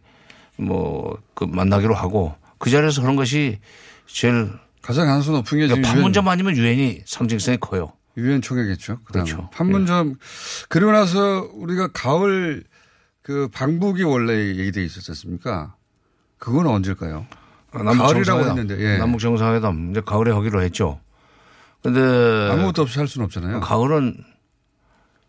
뭐 그 만나기로 하고 그 자리에서 하는 것이 제일 가장 가능성 높은 게 그러니까 판문점 아니면 유엔이 상징성이 커요. 유엔 총회겠죠. 그다음에. 그렇죠. 판문점 예. 그리고 나서 우리가 가을 그 방북이 원래 얘기돼 있었잖습니까? 그건 언제일까요? 아, 가을이라고 했는데 예. 남북 정상회담 이제 가을에 하기로 했죠. 근데 아무것도 없이 할 수는 없잖아요. 가을은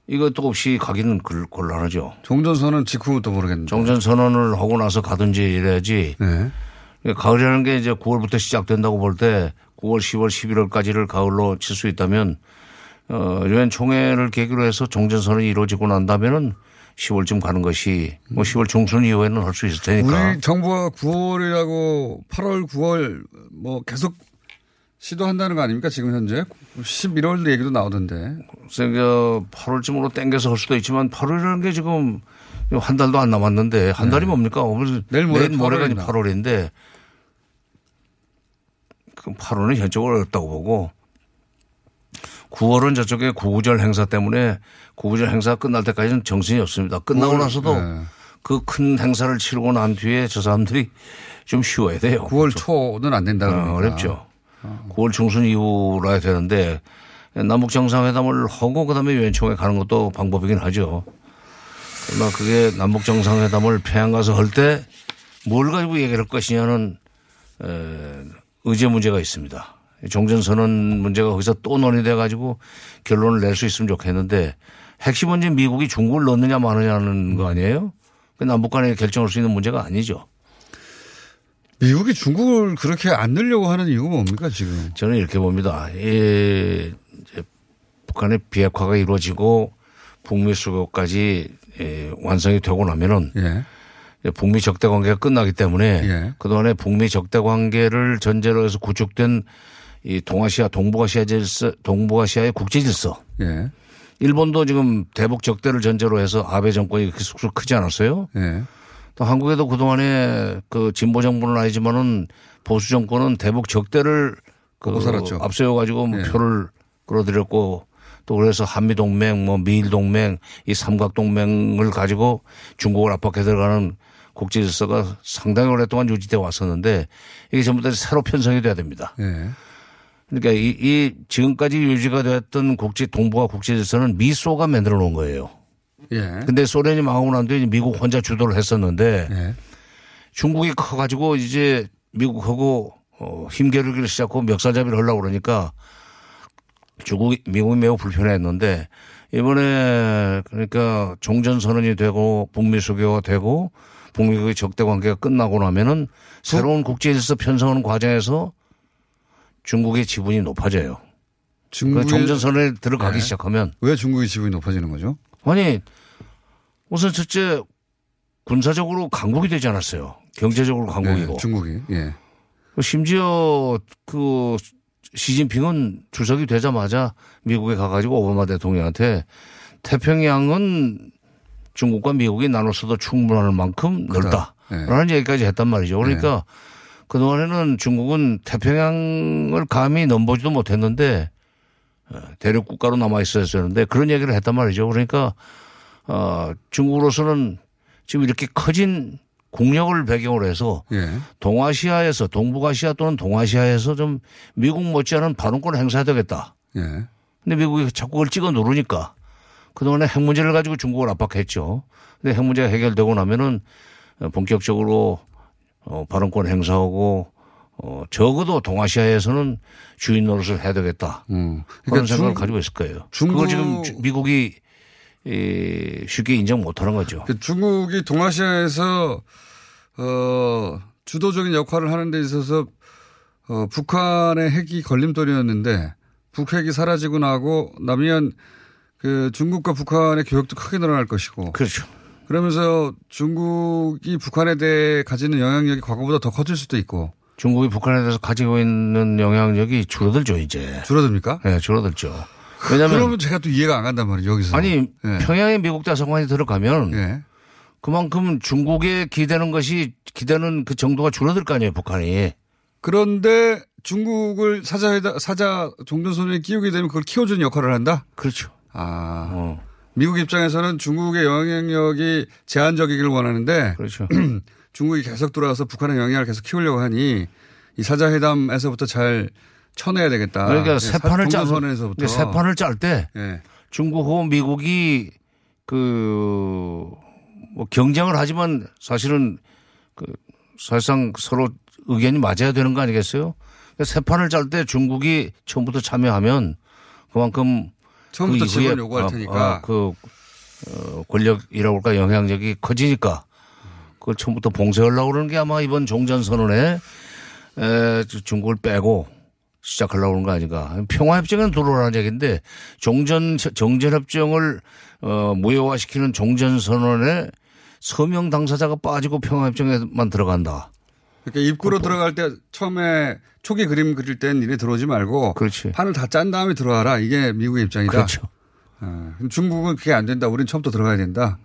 이것도 없이 가기는 곤란하죠. 종전선언 직후부터 모르겠는데. 종전선언을 하고 나서 가든지 이래야지. 네. 가을이라는 게 이제 구월부터 시작된다고 볼 때 구월, 시월, 십일월까지를 가을로 칠 수 있다면 어, 유엔 총회를 계기로 해서 종전선언이 이루어지고 난다면은 시월쯤 가는 것이 뭐 시월 중순 이후에는 할 수 있을 테니까. 우리 정부가 구월이라고 팔월, 구월 뭐 계속 시도한다는 거 아닙니까 지금 현재? 십일월 얘기도 나오던데. 그러니까 팔월쯤으로 땡겨서 할 수도 있지만 팔월이라는 게 지금 한 달도 안 남았는데 한 달이 네. 뭡니까? 오늘 내일 모레 모레가 팔월인데 그럼 팔월은 현적으로 어렵다고 보고 구월은 저쪽에 구구절 행사 때문에 구구절 행사가 끝날 때까지는 정신이 없습니다. 끝나고 구월, 나서도 네. 그 큰 행사를 치르고 난 뒤에 저 사람들이 좀 쉬어야 돼요. 구월 그렇죠. 초는 안 된다는 거니까. 어, 어렵죠. 어. 구월 중순 이후라야 되는데 남북정상회담을 하고 그다음에 유엔총회 가는 것도 방법이긴 하죠. 그러나 그게 남북정상회담을 평양 가서 할 때 뭘 가지고 얘기를 할 것이냐는 에, 의제 문제가 있습니다. 종전선언 문제가 거기서 또 논의돼 가지고 결론을 낼 수 있으면 좋겠는데 핵심은 이제 미국이 중국을 넣느냐 마느냐는 거 아니에요? 남북 간에 결정할 수 있는 문제가 아니죠. 미국이 중국을 그렇게 안 넣으려고 하는 이유가 뭡니까 지금? 저는 이렇게 봅니다. 이 이제 북한의 비핵화가 이루어지고 북미 수교까지 완성이 되고 나면은 예. 북미 적대 관계가 끝나기 때문에 예. 그동안에 북미 적대 관계를 전제로 해서 구축된 이 동아시아, 동북아시아 질서, 동북아시아의 국제 질서. 예. 일본도 지금 대북 적대를 전제로 해서 아베 정권이 그렇게 쑥쑥 크지 않았어요. 예. 또 한국에도 그동안에 그 진보 정부는 아니지만은 보수 정권은 대북 적대를 그 살았죠. 앞세워 가지고 예. 표를 끌어들였고 또 그래서 한미 동맹, 뭐 미일 동맹, 이 삼각 동맹을 가지고 중국을 압박해 들어가는 국제 질서가 상당히 오랫동안 유지돼 왔었는데 이게 전부 다 새로 편성이 돼야 됩니다. 예. 그러니까 이, 이 지금까지 유지가 되었던 국제 동북아 국제 질서는 미소가 만들어 놓은 거예요. 예. 근데 소련이 망하고 난 뒤에 미국 혼자 주도를 했었는데 예. 중국이 커가지고 이제 미국하고 어, 힘겨루기를 시작하고 멱살잡이를 하려고 그러니까 중국이 미국이 매우 불편해했는데 이번에 그러니까 종전선언이 되고 북미 수교가 되고 북미국의 적대 관계가 끝나고 나면은 새로운 국제 질서 편성하는 과정에서 중국의 지분이 높아져요. 중국이 종전선언에 들어가기 네. 시작하면. 왜 중국의 지분이 높아지는 거죠? 아니 우선 첫째 군사적으로 강국이 되지 않았어요. 경제적으로 강국이고. 네, 중국이. 예. 심지어 그 시진핑은 주석이 되자마자 미국에 가가지고 오바마 대통령한테 태평양은 중국과 미국이 나눠서도 충분할 만큼 넓다라는 네. 얘기까지 했단 말이죠. 그러니까 네. 그동안에는 중국은 태평양을 감히 넘보지도 못했는데 대륙 국가로 남아 있었는데 그런 얘기를 했단 말이죠. 그러니까 어, 중국으로서는 지금 이렇게 커진 국력을 배경으로 해서 예. 동아시아에서 동북아시아 또는 동아시아에서 좀 미국 못지않은 발언권을 행사해야 되겠다. 그런데 예. 미국이 자꾸 그걸 찍어 누르니까 그동안에 핵 문제를 가지고 중국을 압박했죠. 그런데 핵 문제가 해결되고 나면은 본격적으로 어, 발언권 행사하고 어, 적어도 동아시아에서는 주인 노릇을 해야 되겠다. 음. 그러니까 그런 생각을 중, 가지고 있을 거예요. 중국... 그걸 지금 미국이 이, 쉽게 인정 못하는 거죠. 그러니까 중국이 동아시아에서 어, 주도적인 역할을 하는 데 있어서 어, 북한의 핵이 걸림돌이었는데 북핵이 사라지고 나고 나면 그 중국과 북한의 교역도 크게 늘어날 것이고. 그렇죠. 그러면서 중국이 북한에 대해 가지는 영향력이 과거보다 더 커질 수도 있고. 중국이 북한에 대해서 가지고 있는 영향력이 줄어들죠, 이제. 줄어듭니까? 네, 줄어들죠. 왜냐면. 그러면 제가 또 이해가 안 간단 말이에요, 여기서. 아니, 네. 평양에 미국 대사관이 들어가면. 네. 그만큼 중국에 기대는 것이, 기대는 그 정도가 줄어들 거 아니에요, 북한이. 그런데 중국을 사자회다, 사자 종전선언에 끼우게 되면 그걸 키워주는 역할을 한다? 그렇죠. 아. 어. 미국 입장에서는 중국의 영향력이 제한적이길 원하는데. 그렇죠. 중국이 계속 돌아와서 북한의 영향을 계속 키우려고 하니 이 사자회담에서부터 잘 쳐내야 되겠다. 그러니까 예, 새 판을 짜서부터 새 판을 짤 때 예. 중국하고 미국이 그 뭐 경쟁을 하지만 사실은 그 사실상 서로 의견이 맞아야 되는 거 아니겠어요? 그러니까 새 판을 짤 때 중국이 처음부터 참여하면 그만큼 처음부터 그 지원 요구할 테니까. 아, 그 어, 권력이라고 할까 영향력이 커지니까 그걸 처음부터 봉쇄하려고 그러는 게 아마 이번 종전선언에 에, 중국을 빼고 시작하려고 그러는 거 아닌가. 평화협정은 들어오라는 얘기인데 종전, 정전협정을 어, 무효화시키는 종전선언에 서명 당사자가 빠지고 평화협정에만 들어간다. 그러니까 입구로 어, 들어갈 때 처음에 초기 그림 그릴 땐 니네 들어오지 말고 그렇지. 판을 다 짠 다음에 들어와라. 이게 미국의 입장이다. 그렇죠. 어, 중국은 그게 안 된다. 우린 처음부터 들어가야 된다.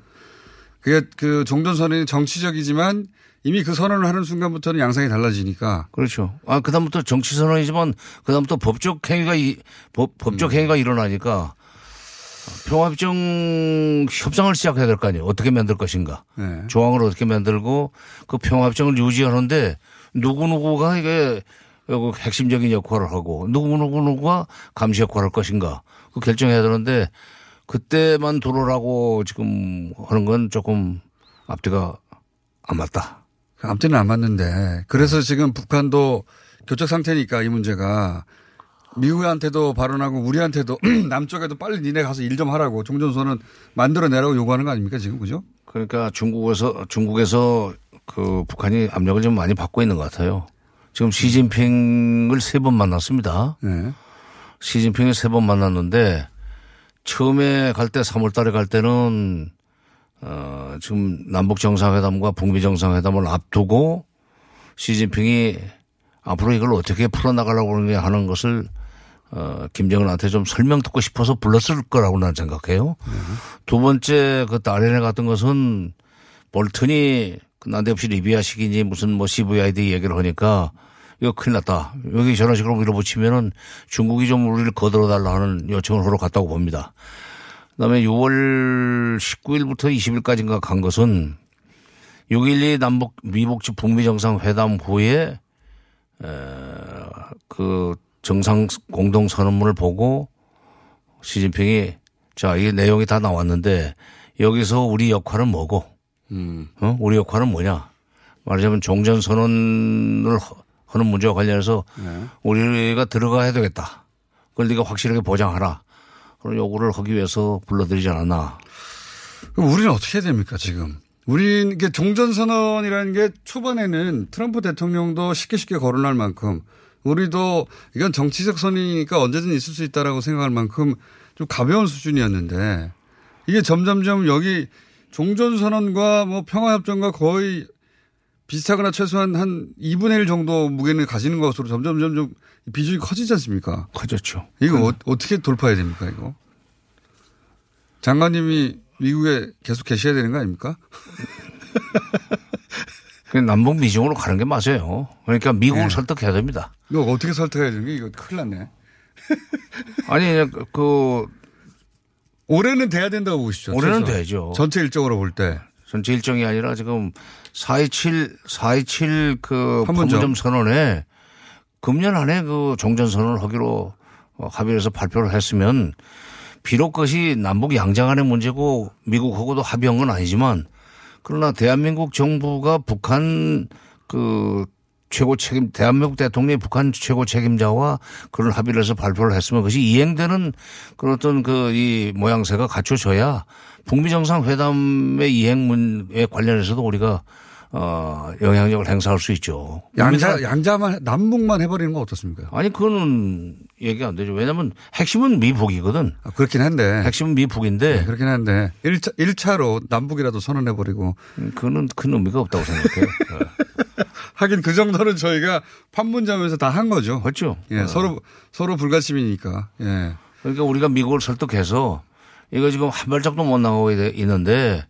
그게 그 종전선언이 정치적이지만 이미 그 선언을 하는 순간부터는 양상이 달라지니까. 그렇죠. 아, 그다음부터 정치선언이지만 그다음부터 법적 행위가, 이, 법, 법적 음. 행위가 일어나니까 평화협정 협상을 시작해야 될 거 아니에요. 어떻게 만들 것인가. 네. 조항을 어떻게 만들고 그 평화협정을 유지하는데 누구누구가 이게 핵심적인 역할을 하고 누구누구누구가 감시 역할을 할 것인가. 그 결정해야 되는데 그때만 들어오라고 지금 하는 건 조금 앞뒤가 안 맞다. 앞뒤는 안 맞는데 그래서 네. 지금 북한도 교착 상태니까 이 문제가 미국한테도 발언하고 우리한테도 남쪽에도 빨리 니네 가서 일 좀 하라고 종전선언 만들어내라고 요구하는 거 아닙니까 지금 그죠? 그러니까 중국에서 중국에서 그 북한이 압력을 좀 많이 받고 있는 것 같아요. 지금 시진핑을 세 번 만났습니다. 네. 시진핑을 세 번 만났는데 처음에 갈 때 삼월 달에 갈 때는 어 지금 남북 정상회담과 북미 정상회담을 앞두고 시진핑이 앞으로 이걸 어떻게 풀어나가려고 하는 것을 어 김정은한테 좀 설명 듣고 싶어서 불렀을 거라고 난 생각해요. 음. 두 번째 그 다롄에 갔던 것은 볼튼이 난데없이 리비아 식이니 무슨 뭐 씨브이아이디 얘기를 하니까 이거 큰일 났다. 여기 저런 식으로 밀어붙이면은 중국이 좀 우리를 거들어달라 하는 요청을 하러 갔다고 봅니다. 그다음에 유월 십구일부터 이십일까지인가 간 것은 육점십이 남북 미북 북미 정상회담 후에 에, 그 정상 공동 선언문을 보고 시진핑이 자 이게 내용이 다 나왔는데 여기서 우리 역할은 뭐고, 음. 어? 우리 역할은 뭐냐? 말하자면 종전 선언을 하는 문제와 관련해서 네. 우리가 들어가야 되겠다. 그걸 네가 확실하게 보장하라. 그런 요구를 하기 위해서 불러들이지 않았나. 그럼 우리는 어떻게 해야 됩니까 지금? 우리는 이게 종전선언이라는 게 초반에는 트럼프 대통령도 쉽게 쉽게 거론할 만큼 우리도 이건 정치적 선이니까 언제든 있을 수 있다라고 생각할 만큼 좀 가벼운 수준이었는데 이게 점점점 여기 종전선언과 뭐 평화협정과 거의 비슷하거나 최소한 한 이분의 일 정도 무게는 가지는 것으로 점점점 좀 비중이 커지지 않습니까? 커졌죠. 이거 어, 어떻게 돌파해야 됩니까 이거? 장관님이 미국에 계속 계셔야 되는 거 아닙니까? 남북 미중으로 가는 게 맞아요. 그러니까 미국을 네. 설득해야 됩니다. 이거 어떻게 설득해야 되는 게 이거 큰일 났네. 아니 그 올해는 돼야 된다고 보시죠. 올해는 되죠. 전체 일정으로 볼 때. 전체 일정이 아니라 지금 사점이칠, 사점이칠 그 판문점 선언에 금년 안에 그 종전 선언을 하기로 합의해서 발표를 했으면 비록 그것이 남북 양자 간의 문제고 미국하고도 합의한 건 아니지만 그러나 대한민국 정부가 북한 그 최고 책임, 대한민국 대통령이 북한 최고 책임자와 그런 합의를 해서 발표를 했으면 그것이 이행되는 그런 어떤 그 이 모양새가 갖춰져야 북미 정상회담의 이행문에 관련해서도 우리가 어, 영향력을 행사할 수 있죠. 양자, 양자만, 남북만 해버리는 건 어떻습니까? 아니, 그거는 얘기 안 되죠. 왜냐하면 핵심은 미북이거든. 아, 그렇긴 한데. 핵심은 미북인데. 네, 그렇긴 한데. 일 차, 일 차로 남북이라도 선언해버리고. 그거는 큰 의미가 없다고 생각해요. 네. 하긴 그 정도는 저희가 판문점에서 다 한 거죠. 그렇죠. 예, 네. 서로, 서로 불가침이니까. 예. 그러니까 우리가 미국을 설득해서 이거 지금 한 발짝도 못 나가고 있는데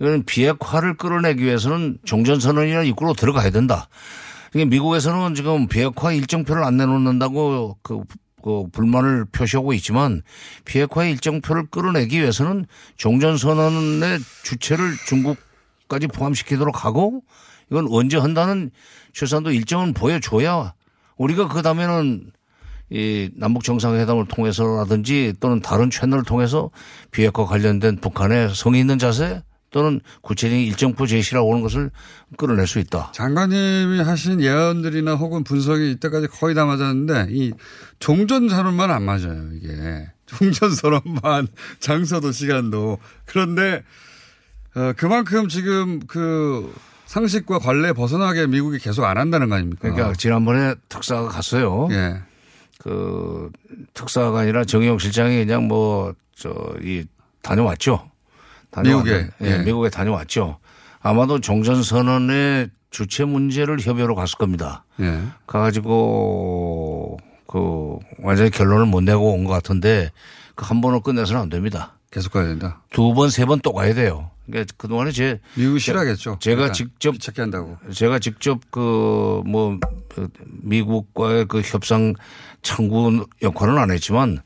이거는 비핵화를 끌어내기 위해서는 종전선언이나 입구로 들어가야 된다. 이게 미국에서는 지금 비핵화 일정표를 안 내놓는다고 그, 그 불만을 표시하고 있지만 비핵화의 일정표를 끌어내기 위해서는 종전선언의 주체를 중국까지 포함시키도록 하고 이건 언제 한다는 최소한도 일정은 보여줘야 우리가 그 다음에는 이 남북 정상회담을 통해서라든지 또는 다른 채널을 통해서 비핵화 관련된 북한의 성의 있는 자세 또는 구체적인 일정표 제시라고 하는 것을 끌어낼 수 있다. 장관님이 하신 예언들이나 혹은 분석이 이때까지 거의 다 맞았는데 이 종전선언만 안 맞아요. 이게 종전선언만 장소도 시간도. 그런데 그만큼 지금 그 상식과 관례 벗어나게 미국이 계속 안 한다는 거 아닙니까? 그러니까 지난번에 특사가 갔어요. 예. 그 특사가 아니라 정의용 실장이 그냥 뭐 저 이 다녀왔죠. 미국에. 예. 예, 미국에 다녀왔죠. 아마도 종전선언의 주체 문제를 협의로 갔을 겁니다. 예. 가가지고 그 완전히 결론을 못 내고 온 것 같은데 그 한 번으로 끝내서는 안 됩니다. 계속 가야 된다. 두 번, 세 번 또 가야 돼요. 그러니까 그동안에 제. 미국이 싫어하겠죠. 제가 직접. 찾게 한다고. 제가 직접 그 뭐 미국과의 그 협상 창구 역할은 안 했지만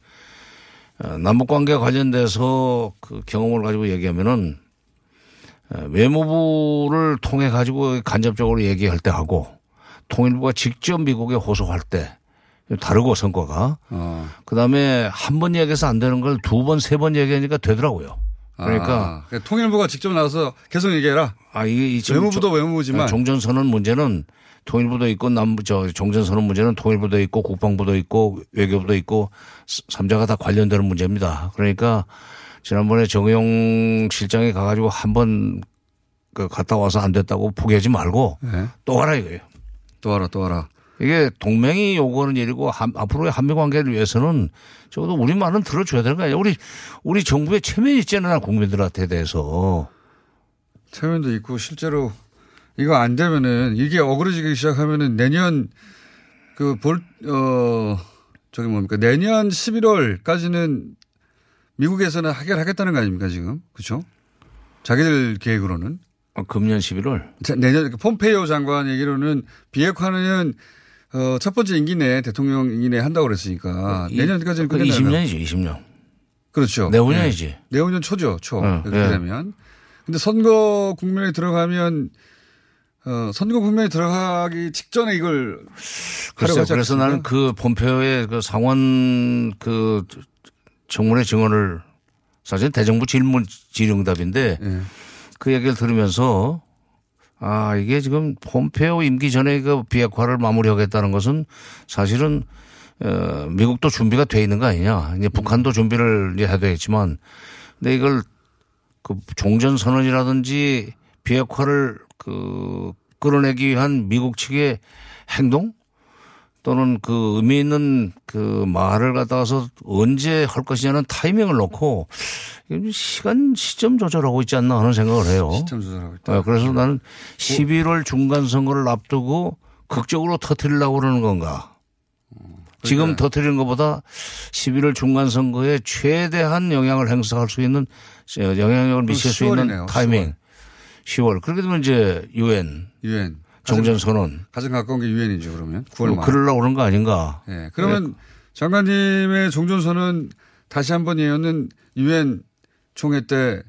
남북관계 관련돼서 그 경험을 가지고 얘기하면은 외무부를 통해 가지고 간접적으로 얘기할 때 하고 통일부가 직접 미국에 호소할 때 다르고 성과가. 어. 그다음에 한 번 얘기해서 안 되는 걸 두 번 세 번 얘기하니까 되더라고요. 그러니까, 아, 그러니까 통일부가 직접 나와서 계속 얘기해라. 아 이게 이 외무부도 조, 외무부지만 종전선언 문제는 통일부도 있고 남부 저 종전선언 문제는 통일부도 있고 국방부도 있고 외교부도 있고 삼자가 다 관련되는 문제입니다. 그러니까 지난번에 정의용 실장이 가가지고 한번 그 갔다 와서 안 됐다고 포기하지 말고 네. 또 가라 이거예요. 또 가라, 또 가라. 이게 동맹이 요구하는 일이고 한, 앞으로의 한미 관계를 위해서는 적어도 우리 말은 들어줘야 되는 거 아니에요. 우리 우리 정부의 체면이 있잖아 국민들한테 대해서. 체면도 있고 실제로 이거 안 되면은 이게 어그러지기 시작하면은 내년 그 볼 어 저기 뭡니까 내년 십일월까지는 미국에서는 해결하겠다는 거 아닙니까 지금 그렇죠? 자기들 계획으로는. 어, 금년 십일월. 내년 폼페이오 장관 얘기로는 비핵화는 어, 첫 번째 임기 내 대통령 임기 내 한다고 그랬으니까 이, 내년까지는 끝내면 이십 년이지 이십 년. 그렇죠. 내후년이지. 네. 내후년 초죠 초. 어, 그러면. 예. 근데 선거 국면에 들어가면 어, 선거 국면에 들어가기 직전에 이걸. 글쎄요. 그래서 나는 그 폼페이오의 그 상원 그 청문회 증언을 사실 대정부 질문 질의응답인데 예. 그 얘기를 들으면서 아 이게 지금 폼페이오 임기 전에 그 비핵화를 마무리하겠다는 것은 사실은 어, 미국도 준비가 돼 있는 거 아니냐. 이제 북한도 준비를 이제 해야 되겠지만 근데 이걸 그 종전 선언이라든지 비핵화를 그 끌어내기 위한 미국 측의 행동 또는 그 의미 있는 그 말을 갖다가서 언제 할 것이냐는 타이밍을 놓고 시간 시점 조절하고 있지 않나 하는 생각을 해요. 시점 조절하고 있다. 네, 그래서 나는 십일월 중간 선거를 앞두고 극적으로 터뜨리려고 그러는 건가. 지금 네. 터뜨리는 것보다 십일월 중간 선거에 최대한 영향을 행사할 수 있는 영향력을 미칠 수 있는 타이밍. 시월. 시월. 그렇게 되면 이제 유엔. 유엔. 종전선언. 가장 가까운 게 유엔이죠 그러면. 구월 말. 그러려고 그런 거 아닌가. 예. 네. 그러면 네. 장관님의 종전선언 다시 한번 예언은 유엔 총회 때가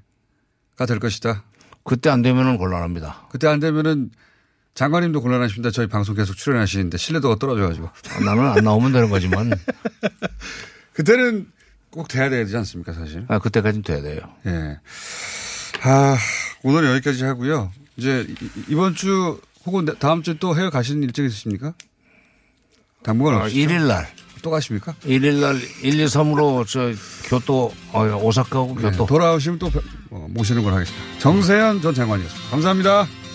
될 것이다. 그때 안 되면은 곤란합니다. 그때 안 되면은 장관님도 곤란하십니다. 저희 방송 계속 출연하시는데 신뢰도가 떨어져가지고. 아, 나는 안 나오면 되는 거지만. 그때는 꼭 돼야 되지 않습니까 사실. 아 그때까지는 돼야 돼요. 예. 네. 아 오늘 여기까지 하고요. 이제 이번 주 혹은 다음 주에 또 해외 가시는 일정 있으십니까? 당분간 아, 없으시죠? 일일 날. 또 가십니까? 일일 날 일, 이, 삼으로 저 교토 오사카하고 네, 교토. 돌아오시면 또 모시는 걸 하겠습니다. 정세현 전 장관이었습니다. 감사합니다.